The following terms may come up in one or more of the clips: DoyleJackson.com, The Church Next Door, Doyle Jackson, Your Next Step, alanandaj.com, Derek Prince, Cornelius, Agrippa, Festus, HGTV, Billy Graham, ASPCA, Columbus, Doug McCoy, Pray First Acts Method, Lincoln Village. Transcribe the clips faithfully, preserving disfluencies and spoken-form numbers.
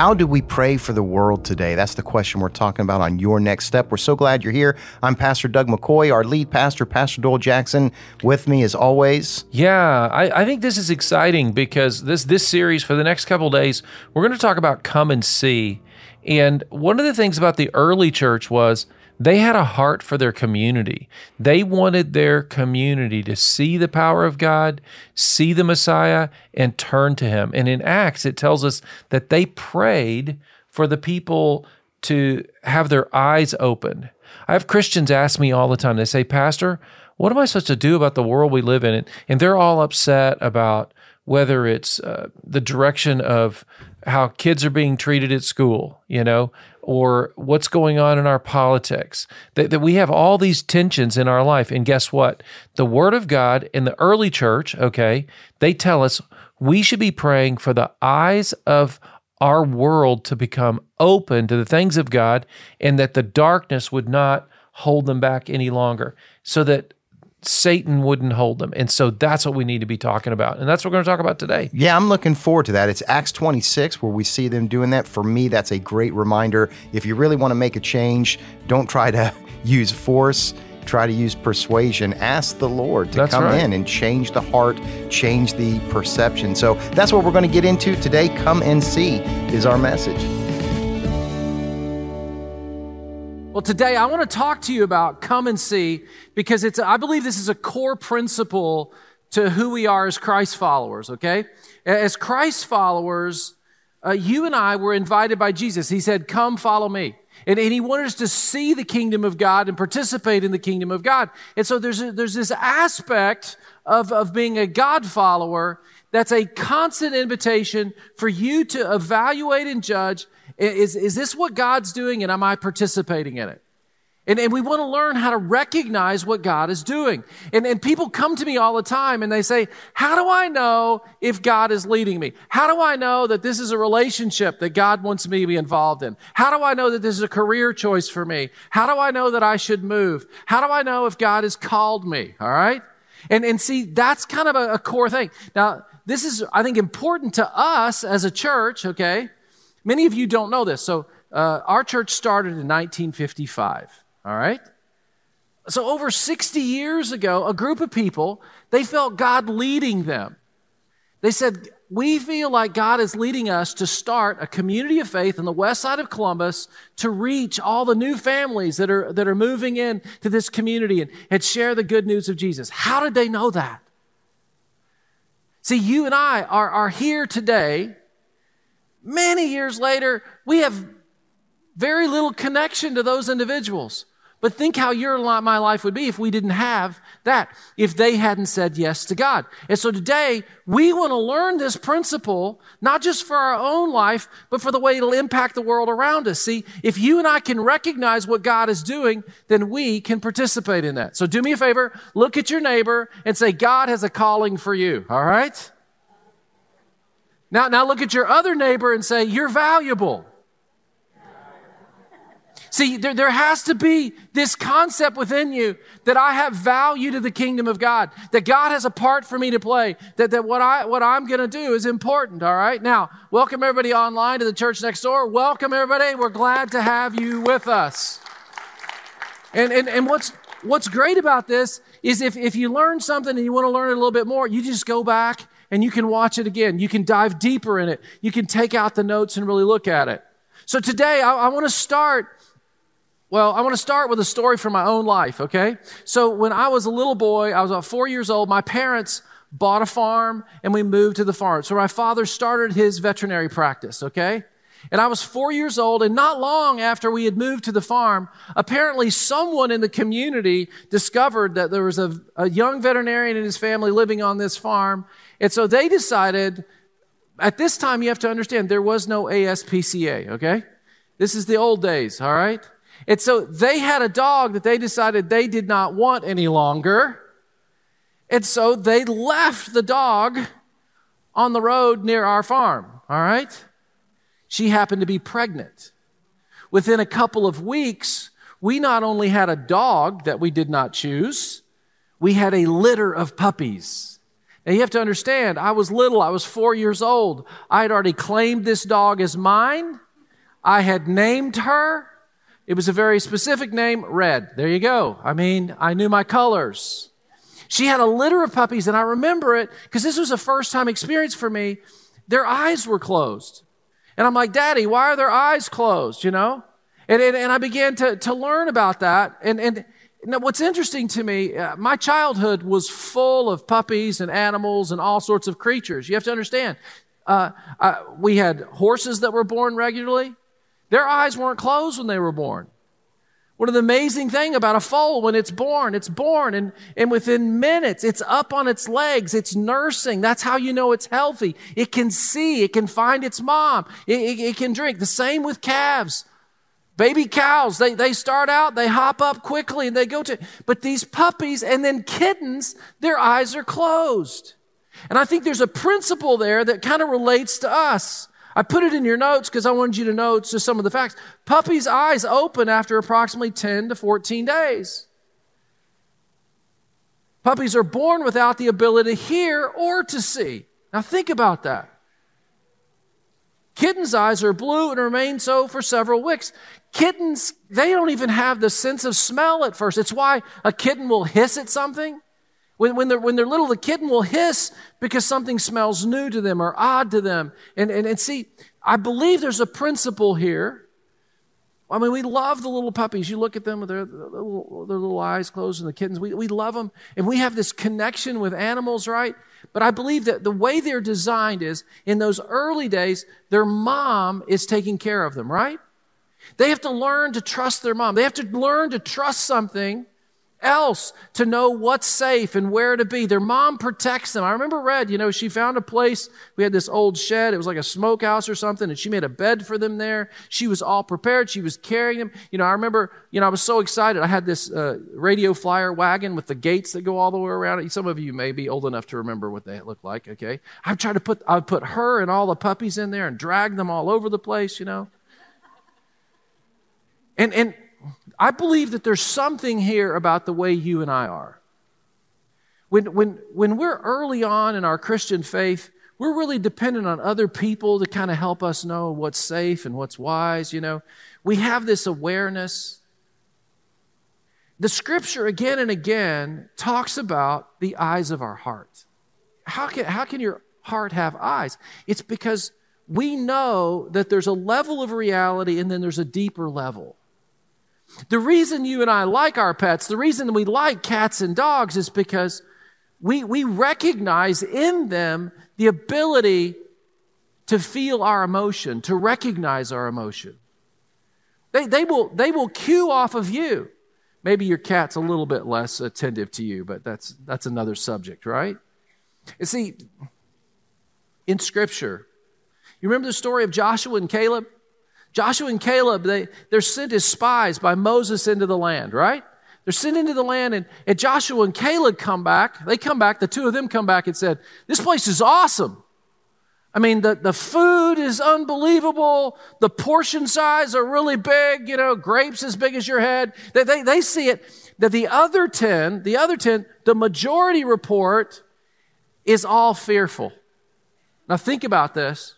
How do we pray for the world today? That's the question we're talking about on Your Next Step. We're so glad you're here. I'm Pastor Doug McCoy, our lead pastor, Pastor Doyle Jackson, with me as always. Yeah, I, I think this is exciting because this, this series, for the next couple days, we're going to talk about come and see. And one of the things about the early church was they had a heart for their community. They wanted their community to see the power of God, see the Messiah, and turn to Him. And in Acts, it tells us that they prayed for the people to have their eyes opened. I have Christians ask me all the time, they say, Pastor, what am I supposed to do about the world we live in? And they're all upset about whether it's uh, the direction of how kids are being treated at school, you know, or what's going on in our politics, that, that we have all these tensions in our life. And guess what? The Word of God in the early church, okay, they tell us we should be praying for the eyes of our world to become open to the things of God, and that the darkness would not hold them back any longer, so that Satan wouldn't hold them. And so that's what we need to be talking about. And that's what we're going to talk about today. Yeah, I'm looking forward to that. It's Acts twenty-six where we see them doing that. For me, that's a great reminder. If you really want to make a change, don't try to use force. Try to use persuasion. Ask the Lord to that's come right. in and change the heart, change the perception. So that's what we're going to get into today. Come and see is our message. Well, today I want to talk to you about come and see, because it's, I believe this is a core principle to who we are as Christ followers, okay? As Christ followers, uh, you and I were invited by Jesus. He said, come follow me. And, and he wanted us to see the kingdom of God and participate in the kingdom of God. And so there's a, there's this aspect of, of being a God follower that's a constant invitation for you to evaluate and judge. Is, is this what God's doing, and am I participating in it? And, and we want to learn how to recognize what God is doing. And, and people come to me all the time and they say, how do I know if God is leading me? How do I know that this is a relationship that God wants me to be involved in? How do I know that this is a career choice for me? How do I know that I should move? How do I know if God has called me? All right? And, and see, that's kind of a, a core thing. Now, this is, I think, important to us as a church, okay? Many of you don't know this. So uh, our church started in nineteen fifty-five, all right? So over sixty years ago, a group of people, they felt God leading them. They said, we feel like God is leading us to start a community of faith in the west side of Columbus to reach all the new families that are, that are moving in to this community and, and share the good news of Jesus. How did they know that? See, you and I are, are here today. Many years later, we have very little connection to those individuals. But think how your my life would be if we didn't have that, if they hadn't said yes to God. And so today, we want to learn this principle, not just for our own life, but for the way it'll impact the world around us. See, if you and I can recognize what God is doing, then we can participate in that. So do me a favor, look at your neighbor and say, God has a calling for you, all right? Now, now look at your other neighbor and say, you're valuable. See, there, there has to be this concept within you that I have value to the kingdom of God, that God has a part for me to play, that, that what, I, what I'm going to do is important, all right? Now, welcome everybody online to the Church Next Door. Welcome everybody. We're glad to have you with us. And, and, and what's, what's great about this is if, if you learn something and you want to learn it a little bit more, you just go back and you can watch it again. You can dive deeper in it. You can take out the notes and really look at it. So today, I, I want to start, well, I want to start with a story from my own life, okay? So when I was a little boy, I was about four years old, my parents bought a farm, and we moved to the farm. So my father started his veterinary practice, okay? And I was four years old, and not long after we had moved to the farm, apparently someone in the community discovered that there was a, a young veterinarian and his family living on this farm. And so they decided, At this time, you have to understand, there was no A S P C A, okay? This is the old days, all right? And so they had a dog that they decided they did not want any longer. And so they left the dog on the road near our farm, all right? She happened to be pregnant. Within a couple of weeks, we not only had a dog that we did not choose, we had a litter of puppies. Now you have to understand, I was little, I was four years old. I had already claimed this dog as mine. I had named her. It was a very specific name, Red. There you go. I mean, I knew my colors. She had a litter of puppies, and I remember it because this was a first-time experience for me. Their eyes were closed. And I'm like, Daddy, why are their eyes closed, you know? And and, and I began to, to learn about that. And, and now what's interesting to me, uh, my childhood was full of puppies and animals and all sorts of creatures. You have to understand, uh, I, we had horses that were born regularly. Their eyes weren't closed when they were born. What an amazing thing about a foal when it's born. It's born, and, and within minutes, it's up on its legs. It's nursing. That's how you know it's healthy. It can see. It can find its mom. It, it, it can drink. The same with calves. Baby cows, they, they start out, they hop up quickly, and they go to... But these puppies and then kittens, their eyes are closed. And I think there's a principle there that kind of relates to us. I put it in your notes because I wanted you to know just some of the facts. Puppies' eyes open after approximately ten to fourteen days. Puppies are born without the ability to hear or to see. Now think about that. Kittens' eyes are blue and remain so for several weeks. Kittens, they don't even have the sense of smell at first. It's why a kitten will hiss at something. When, when, they're, when they're little, the kitten will hiss because something smells new to them or odd to them. And, and, and see, I believe there's a principle here. I mean, we love the little puppies. You look at them with their, their, little, their little eyes closed and the kittens. We, we love them. And we have this connection with animals, right? But I believe that the way they're designed is in those early days, their mom is taking care of them, right? They have to learn to trust their mom. They have to learn to trust something else to know what's safe and where to be. Their mom protects them. I remember Red, you know, she found a place. We had this old shed. It was like a smokehouse or something, and she made a bed for them there. She was all prepared. She was carrying them. You know, I remember, you know, I was so excited. I had this uh, radio flyer wagon with the gates that go all the way around it. Some of you may be old enough to remember what they looked like, okay? I tried to put, I would put her and all the puppies in there and drag them all over the place, you know? And, and, I believe that there's something here about the way you and I are. When, when, when we're early on in our Christian faith, we're really dependent on other people to kind of help us know what's safe and what's wise, you know. We have this awareness. The Scripture again and again talks about the eyes of our heart. How can, how can your heart have eyes? It's because we know that there's a level of reality and then there's a deeper level. The reason you and I like our pets, the reason we like cats and dogs is because we, we recognize in them the ability to feel our emotion, to recognize our emotion. They, they will, they will cue off of you. Maybe your cat's a little bit less attentive to you, but that's, that's another subject, right? You see, in Scripture, you remember the story of Joshua and Caleb? Joshua and Caleb, they, they're sent as spies by Moses into the land, right? They're sent into the land, and, and Joshua and Caleb come back. They come back, the two of them come back and said, this place is awesome. I mean, the, the food is unbelievable. The portion size are really big, you know, grapes as big as your head. They, they, they see it. That the other ten, the other ten, the majority report is all fearful. Now think about this.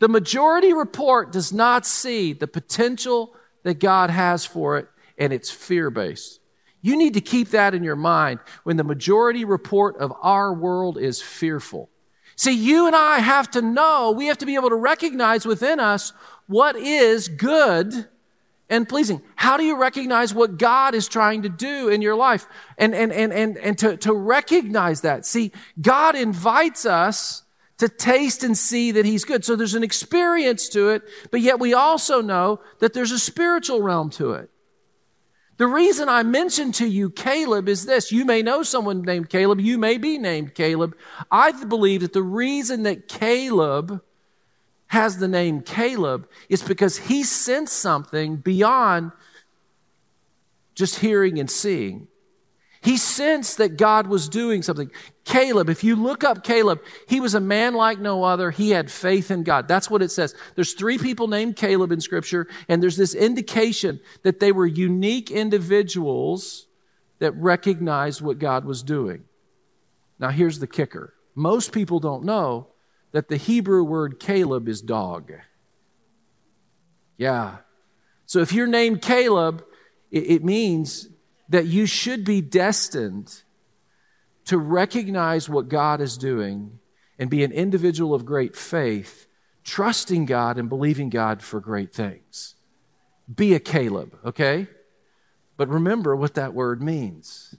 The majority report does not see the potential that God has for it, and it's fear-based. You need to keep that in your mind when the majority report of our world is fearful. See, you and I have to know, we have to be able to recognize within us what is good and pleasing. How do you recognize what God is trying to do in your life? And, and, and, and, and to, to recognize that. See, God invites us to taste and see that he's good. So there's an experience to it, but yet we also know that there's a spiritual realm to it. The reason I mentioned to you Caleb is this. You may know someone named Caleb. You may be named Caleb. I believe that the reason that Caleb has the name Caleb, it's because he sensed something beyond just hearing and seeing. He sensed that God was doing something. Caleb, if you look up Caleb, he was a man like no other. He had faith in God. That's what it says. There's three people named Caleb in Scripture, and there's this indication that they were unique individuals that recognized what God was doing. Now, here's the kicker. Most people don't know that the Hebrew word Caleb is dog. Yeah. So if you're named Caleb, it means that you should be destined to recognize what God is doing and be an individual of great faith, trusting God and believing God for great things. Be a Caleb, okay? But remember what that word means.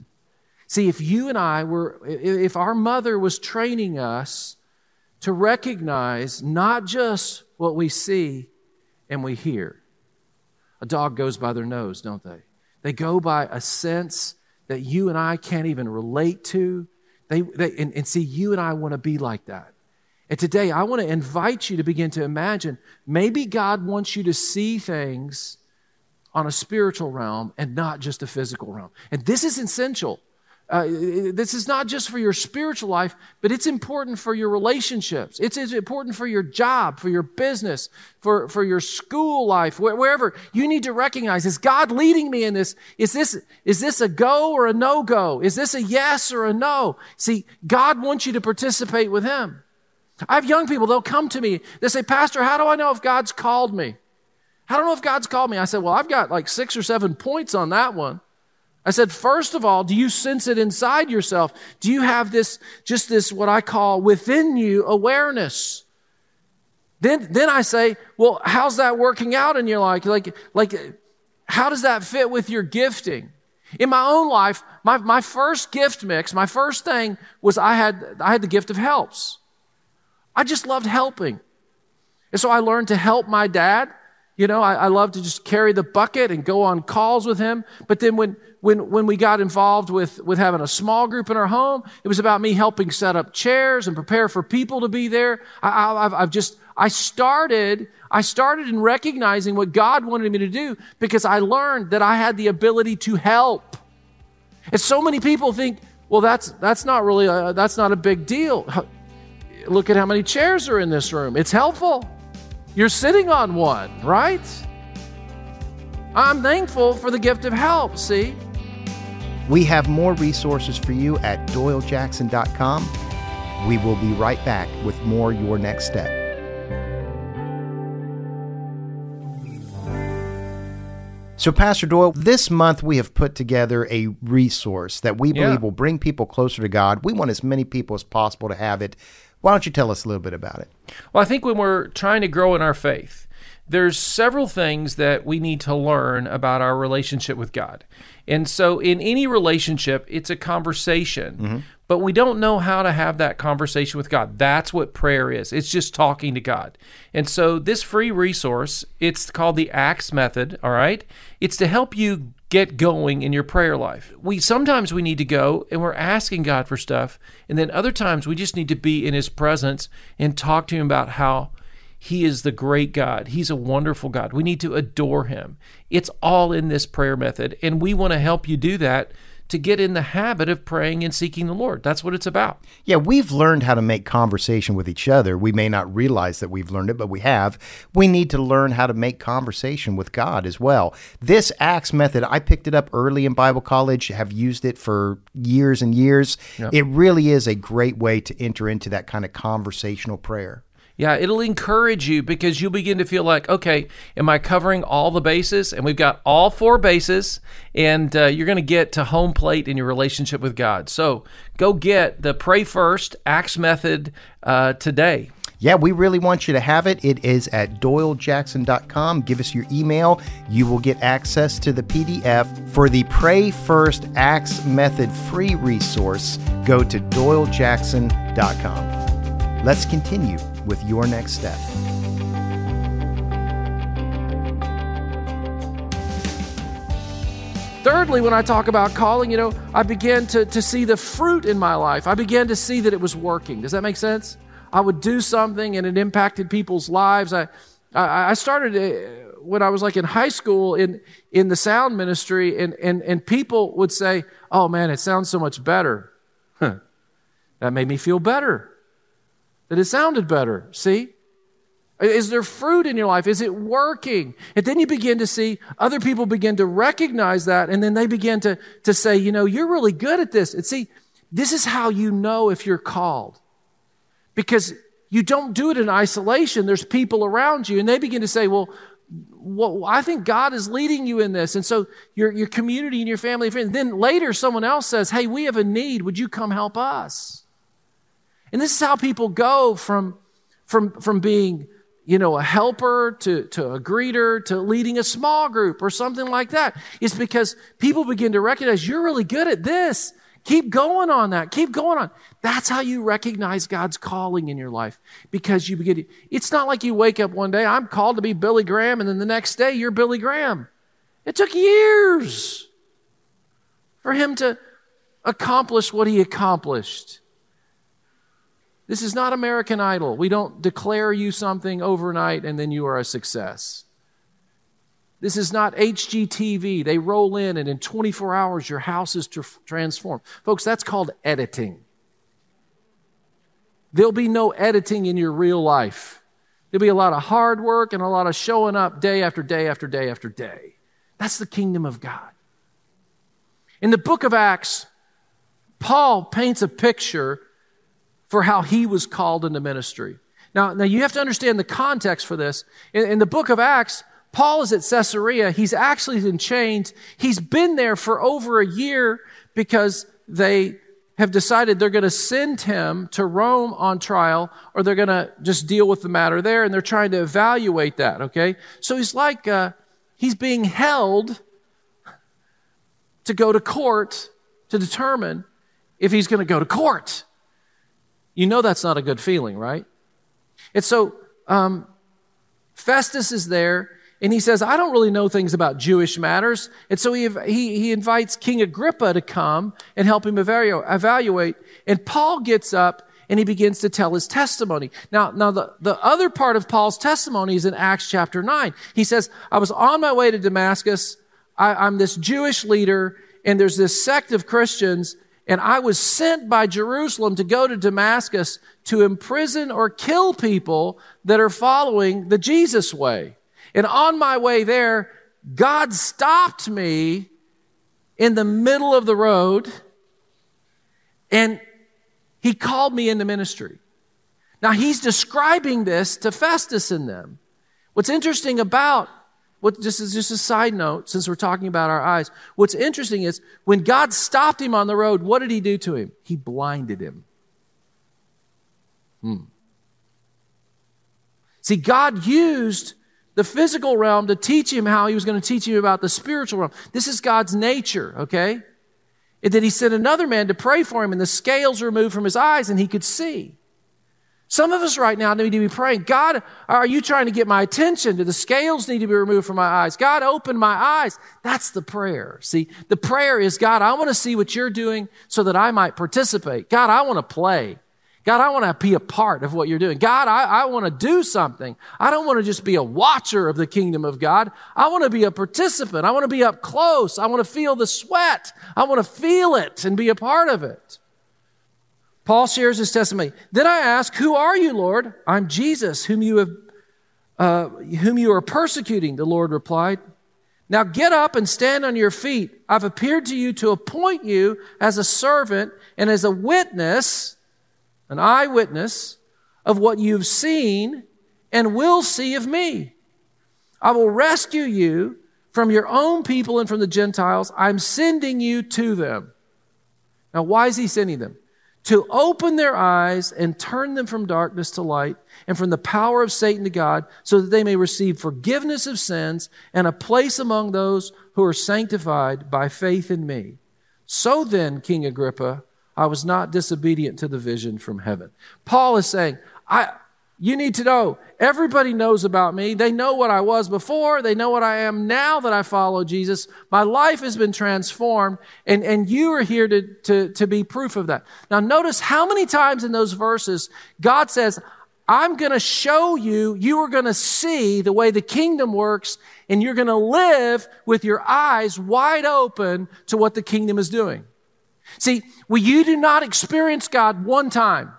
See, if you and I were, if our mother was training us to recognize not just what we see and we hear. A dog goes by their nose, don't they? They go by a sense that you and I can't even relate to. They, they and, and see, you and I want to be like that. And today, I want to invite you to begin to imagine, maybe God wants you to see things on a spiritual realm and not just a physical realm. And this is essential. Uh, this is not just for your spiritual life, but it's important for your relationships. It's, it's important for your job, for your business, for, for your school life, wh- wherever. You need to recognize, is God leading me in this? Is this, is this a go or a no-go? Is this a yes or a no? See, God wants you to participate with Him. I have young people, they'll come to me. They say, Pastor, how do I know if God's called me? How do I know if God's called me? I said, well, I've got like six or seven points on that one. I said, first of all, do you sense it inside yourself? Do you have this, just this, what I call within you awareness? Then, then I say, well, how's that working out in your life? Like, like, how does that fit with your gifting? In my own life, my, my first gift mix, my first thing was I had, I had the gift of helps. I just loved helping. And so I learned to help my dad. You know, I, I love to just carry the bucket and go on calls with him. But then when, when, when we got involved with, with having a small group in our home, it was about me helping set up chairs and prepare for people to be there. I, I, I've, I've just, I started, I started in recognizing what God wanted me to do because I learned that I had the ability to help. And so many people think, well, that's, that's not really, a, that's not a big deal. Look at how many chairs are in this room. It's helpful. You're sitting on one, right? I'm thankful for the gift of help, see? We have more resources for you at Doyle Jackson dot com. We will be right back with more Your Next Step. So, Pastor Doyle, this month we have put together a resource that we believe yeah. will bring people closer to God. We want as many people as possible to have it. Why don't you tell us a little bit about it? Well, I think when we're trying to grow in our faith, there's several things that we need to learn about our relationship with God. And so in any relationship, it's a conversation, mm-hmm. but we don't know how to have that conversation with God. That's what prayer is. It's just talking to God. And so this free resource, it's called the Acts Method, all right? It's to help you get going in your prayer life. We sometimes we need to go and we're asking God for stuff, and then other times we just need to be in His presence and talk to Him about how He is the great God. He's a wonderful God. We need to adore Him. It's all in this prayer method, and we want to help you do that to get in the habit of praying and seeking the Lord. That's what it's about. Yeah, we've learned how to make conversation with each other. We may not realize that we've learned it, but we have. We need to learn how to make conversation with God as well. This Acts method, I picked it up early in Bible college, have used it for years and years. Yep. It really is a great way to enter into that kind of conversational prayer. Yeah, it'll encourage you because you'll begin to feel like, okay, am I covering all the bases? And we've got all four bases, and uh, you're going to get to home plate in your relationship with God. So go get the Pray First Acts Method uh, today. Yeah, we really want you to have it. It is at Doyle Jackson dot com. Give us your email. You will get access to the P D F for the Pray First Acts Method free resource. Go to Doyle Jackson dot com. Let's continue with Your Next Step. Thirdly, when I talk about calling, you know, I began to, to see the fruit in my life. I began to see that it was working. Does that make sense? I would do something and it impacted people's lives. I I started when I was like in high school in in the sound ministry, and and and people would say, "Oh man, it sounds so much better." Huh. That made me feel better. That it sounded better. See? Is there fruit in your life? Is it working? And then you begin to see other people begin to recognize that, and then they begin to, to say, you know, you're really good at this. And see, this is how you know if you're called. Because you don't do it in isolation. There's people around you, and they begin to say, well, well I think God is leading you in this. And so your, your community and your family and friends. Then later someone else says, hey, we have a need. Would you come help us? And this is how people go from, from, from being, you know, a helper to, to a greeter to leading a small group or something like that. It's because people begin to recognize you're really good at this. Keep going on that. Keep going on. That's how you recognize God's calling in your life, because you begin to, it's not like you wake up one day, I'm called to be Billy Graham, and then the next day you're Billy Graham. It took years for him to accomplish what he accomplished. This is not American Idol. We don't declare you something overnight and then you are a success. This is not H G T V. They roll in and in twenty-four hours your house is tr- transformed. Folks, that's called editing. There'll be no editing in your real life. There'll be a lot of hard work and a lot of showing up day after day after day after day. That's the kingdom of God. In the book of Acts, Paul paints a picture for how he was called into ministry. Now, now you have to understand the context for this. In, in the book of Acts, Paul is at Caesarea. He's actually in chains. He's been there for over a year because they have decided they're going to send him to Rome on trial, or they're going to just deal with the matter there, and they're trying to evaluate that, okay? So he's like, uh, he's being held to go to court to determine if he's going to go to court. You know that's not a good feeling, right? And so um, Festus is there, and he says, I don't really know things about Jewish matters. And so he he, he invites King Agrippa to come and help him evaluate. And Paul gets up, and he begins to tell his testimony. Now, now the, the other part of Paul's testimony is in Acts chapter nine. He says, I was on my way to Damascus. I, I'm this Jewish leader, and there's this sect of Christians, and I was sent by Jerusalem to go to Damascus to imprison or kill people that are following the Jesus way. And on my way there, God stopped me in the middle of the road, and he called me into ministry. Now, he's describing this to Festus and them. What's interesting about What, this is just a side note, since we're talking about our eyes. What's interesting is when God stopped him on the road, what did he do to him? He blinded him. Hmm. See, God used the physical realm to teach him how he was going to teach him about the spiritual realm. This is God's nature, okay? And then he sent another man to pray for him, and the scales were removed from his eyes, and he could see. Some of us right now need to be praying, God, are you trying to get my attention? Do the scales need to be removed from my eyes? God, open my eyes. That's the prayer. See, the prayer is, God, I want to see what you're doing so that I might participate. God, I want to play. God, I want to be a part of what you're doing. God, I, I want to do something. I don't want to just be a watcher of the kingdom of God. I want to be a participant. I want to be up close. I want to feel the sweat. I want to feel it and be a part of it. Paul shares his testimony. Then I ask, who are you, Lord? I'm Jesus, whom you have, uh, whom you are persecuting, the Lord replied. Now get up and stand on your feet. I've appeared to you to appoint you as a servant and as a witness, an eyewitness, of what you've seen and will see of me. I will rescue you from your own people and from the Gentiles. I'm sending you to them. Now, why is he sending them? To open their eyes and turn them from darkness to light and from the power of Satan to God, so that they may receive forgiveness of sins and a place among those who are sanctified by faith in me. So then, King Agrippa, I was not disobedient to the vision from heaven. Paul is saying, I, You need to know, everybody knows about me. They know what I was before. They know what I am now that I follow Jesus. My life has been transformed, and, and you are here to, to, to be proof of that. Now, notice how many times in those verses God says, I'm going to show you, you are going to see the way the kingdom works, and you're going to live with your eyes wide open to what the kingdom is doing. See, well, you do not experience God one time.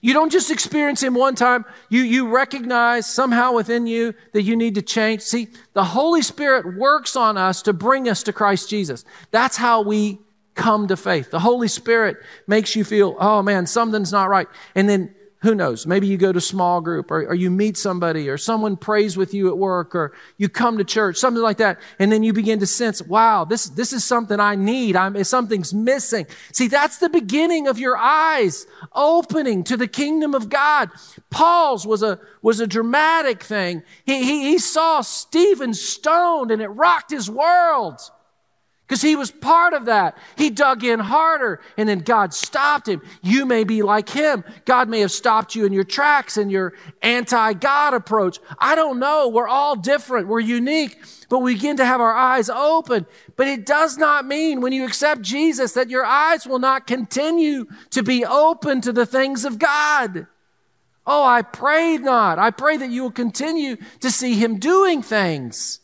You don't just experience him one time. You, you recognize somehow within you that you need to change. See, the Holy Spirit works on us to bring us to Christ Jesus. That's how we come to faith. The Holy Spirit makes you feel, oh man, something's not right. And then who knows, maybe you go to small group or, or you meet somebody or someone prays with you at work or you come to church, something like that. And then you begin to sense, wow, this, this is something I need. I'm, something's missing. See, that's the beginning of your eyes opening to the kingdom of God. Paul's was a, was a dramatic thing. He, he, he saw Stephen stoned and it rocked his world. Because he was part of that. He dug in harder, and then God stopped him. You may be like him. God may have stopped you in your tracks and your anti-God approach. I don't know. We're all different. We're unique, but we begin to have our eyes open. But it does not mean when you accept Jesus that your eyes will not continue to be open to the things of God. Oh, I pray not. I pray that you will continue to see him doing things.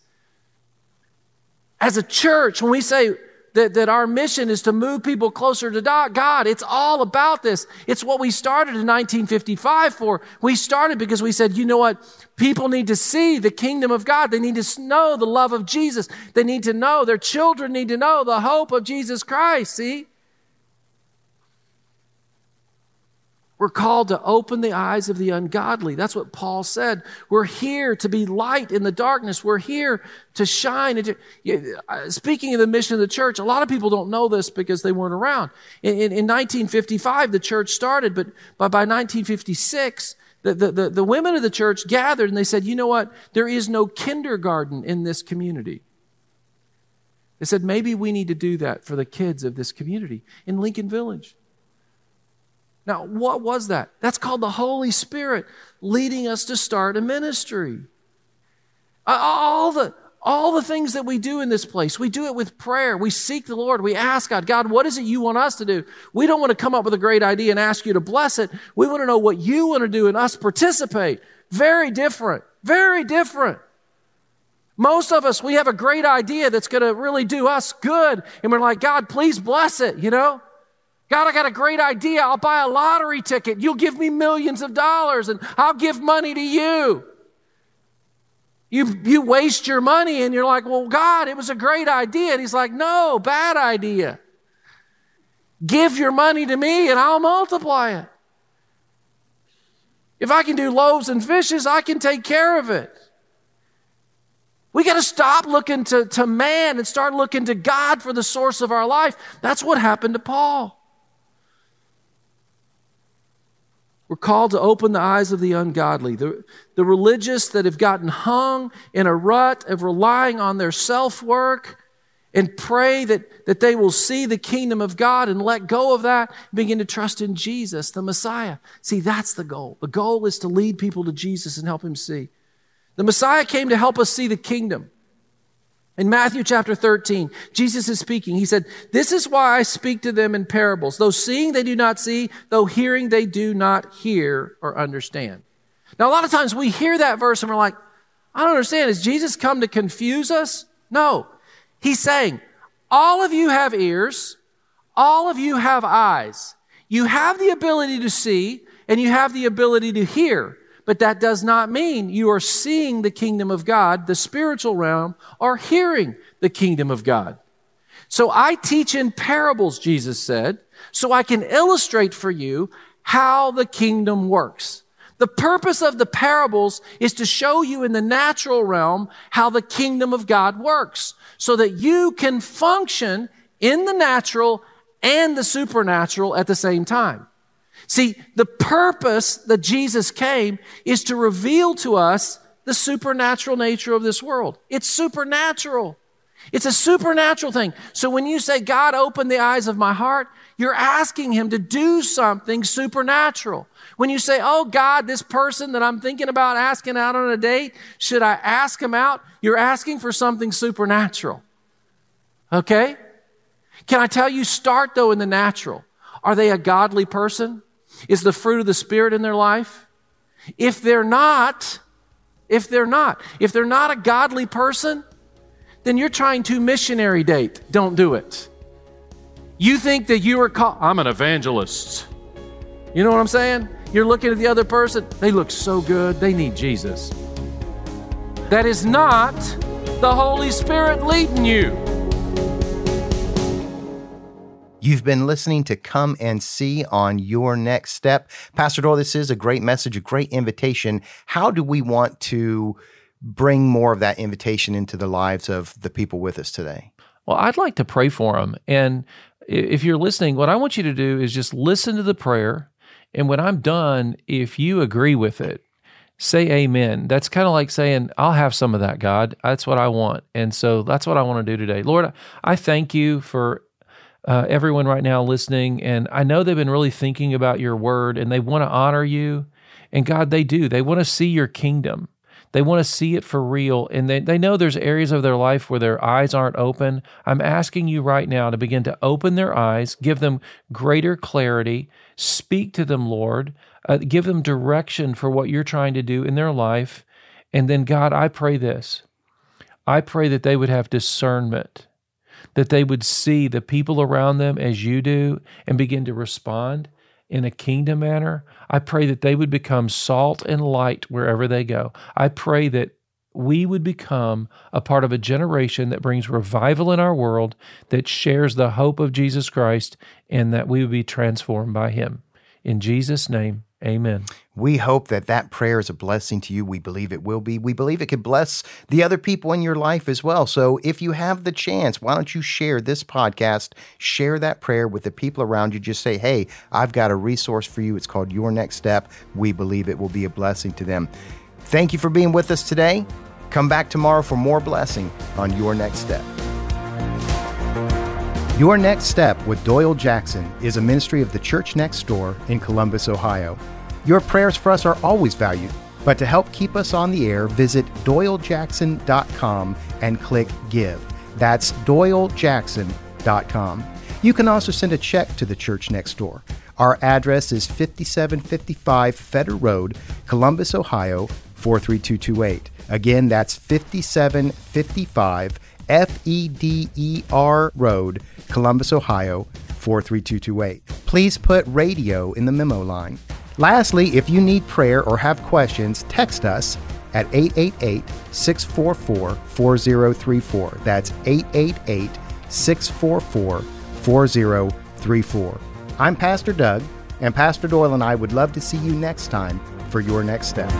As a church, when we say that, that our mission is to move people closer to God, it's all about this. It's what we started in nineteen fifty-five for. We started because we said, you know what? People need to see the kingdom of God. They need to know the love of Jesus. They need to know, their children need to know the hope of Jesus Christ, see? We're called to open the eyes of the ungodly. That's what Paul said. We're here to be light in the darkness. We're here to shine. Speaking of the mission of the church, a lot of people don't know this because they weren't around. In, in, in nineteen fifty-five, the church started, but, but by nineteen fifty-six, the, the, the, the women of the church gathered and they said, you know what? There is no kindergarten in this community. They said, maybe we need to do that for the kids of this community in Lincoln Village. Now, what was that? That's called the Holy Spirit leading us to start a ministry. All the, all the things that we do in this place, we do it with prayer. We seek the Lord. We ask God, God, what is it you want us to do? We don't want to come up with a great idea and ask you to bless it. We want to know what you want to do and us participate. Very different, very different. Most of us, we have a great idea that's going to really do us good. And we're like, God, please bless it, you know? God, I got a great idea. I'll buy a lottery ticket. You'll give me millions of dollars and I'll give money to you. You, you waste your money and you're like, well, God, it was a great idea. And he's like, no, bad idea. Give your money to me and I'll multiply it. If I can do loaves and fishes, I can take care of it. We got to stop looking to, to man and start looking to God for the source of our life. That's what happened to Paul. We're called to open the eyes of the ungodly, the, the religious that have gotten hung in a rut of relying on their self-work, and pray that, that they will see the kingdom of God and let go of that and begin to trust in Jesus, the Messiah. See, that's the goal. The goal is to lead people to Jesus and help him see. The Messiah came to help us see the kingdom. In Matthew chapter thirteen, Jesus is speaking. He said, this is why I speak to them in parables. Though seeing, they do not see. Though hearing, they do not hear or understand. Now, a lot of times we hear that verse and we're like, I don't understand. Has Jesus come to confuse us? No. He's saying, all of you have ears. All of you have eyes. You have the ability to see and you have the ability to hear. But that does not mean you are seeing the kingdom of God, the spiritual realm, or hearing the kingdom of God. So I teach in parables, Jesus said, so I can illustrate for you how the kingdom works. The purpose of the parables is to show you in the natural realm how the kingdom of God works, so that you can function in the natural and the supernatural at the same time. See, the purpose that Jesus came is to reveal to us the supernatural nature of this world. It's supernatural. It's a supernatural thing. So when you say, God, open the eyes of my heart, you're asking him to do something supernatural. When you say, oh, God, this person that I'm thinking about asking out on a date, should I ask him out? You're asking for something supernatural. Okay? Can I tell you, start, though, in the natural. Are they a godly person? Is the fruit of the Spirit in their life? If they're not, if they're not, if they're not a godly person, then you're trying to missionary date. Don't do it. You think that you are called, I'm an evangelist. You know what I'm saying? You're looking at the other person. They look so good. They need Jesus. That is not the Holy Spirit leading you. You've been listening to Come and See on Your Next Step. Pastor Doyle, this is a great message, a great invitation. How do we want to bring more of that invitation into the lives of the people with us today? Well, I'd like to pray for them. And if you're listening, what I want you to do is just listen to the prayer. And when I'm done, if you agree with it, say amen. That's kind of like saying, I'll have some of that, God. That's what I want. And so that's what I want to do today. Lord, I thank you for uh, everyone right now listening. And I know they've been really thinking about your word and they want to honor you. And God, they do. They want to see your kingdom. They want to see it for real, and they, they know there's areas of their life where their eyes aren't open. I'm asking you right now to begin to open their eyes, give them greater clarity, speak to them, Lord, uh, give them direction for what you're trying to do in their life. And then, God, I pray this. I pray that they would have discernment, that they would see the people around them as you do and begin to respond in a kingdom manner. I pray that they would become salt and light wherever they go. I pray that we would become a part of a generation that brings revival in our world, that shares the hope of Jesus Christ, and that we would be transformed by him. In Jesus' name, amen. We hope that that prayer is a blessing to you. We believe it will be. We believe it could bless the other people in your life as well. So if you have the chance, why don't you share this podcast, share that prayer with the people around you. Just say, hey, I've got a resource for you. It's called Your Next Step. We believe it will be a blessing to them. Thank you for being with us today. Come back tomorrow for more blessing on Your Next Step. Your Next Step with Doyle Jackson is a ministry of The Church Next Door in Columbus, Ohio. Your prayers for us are always valued, but to help keep us on the air, visit Doyle Jackson dot com and click Give. That's Doyle Jackson dot com. You can also send a check to The Church Next Door. Our address is fifty-seven fifty-five Fetter Road, Columbus, Ohio, four three two two eight. Again, that's fifty-seven fifty-five F E D E R Road, Columbus, Ohio, four three two two eight. Please put radio in the memo line. Lastly, if you need prayer or have questions, text us at eight eight eight, six four four, four zero three four. That's eight eight eight, six four four, four zero three four. I'm Pastor Doug, and Pastor Doyle and I would love to see you next time for Your Next Step.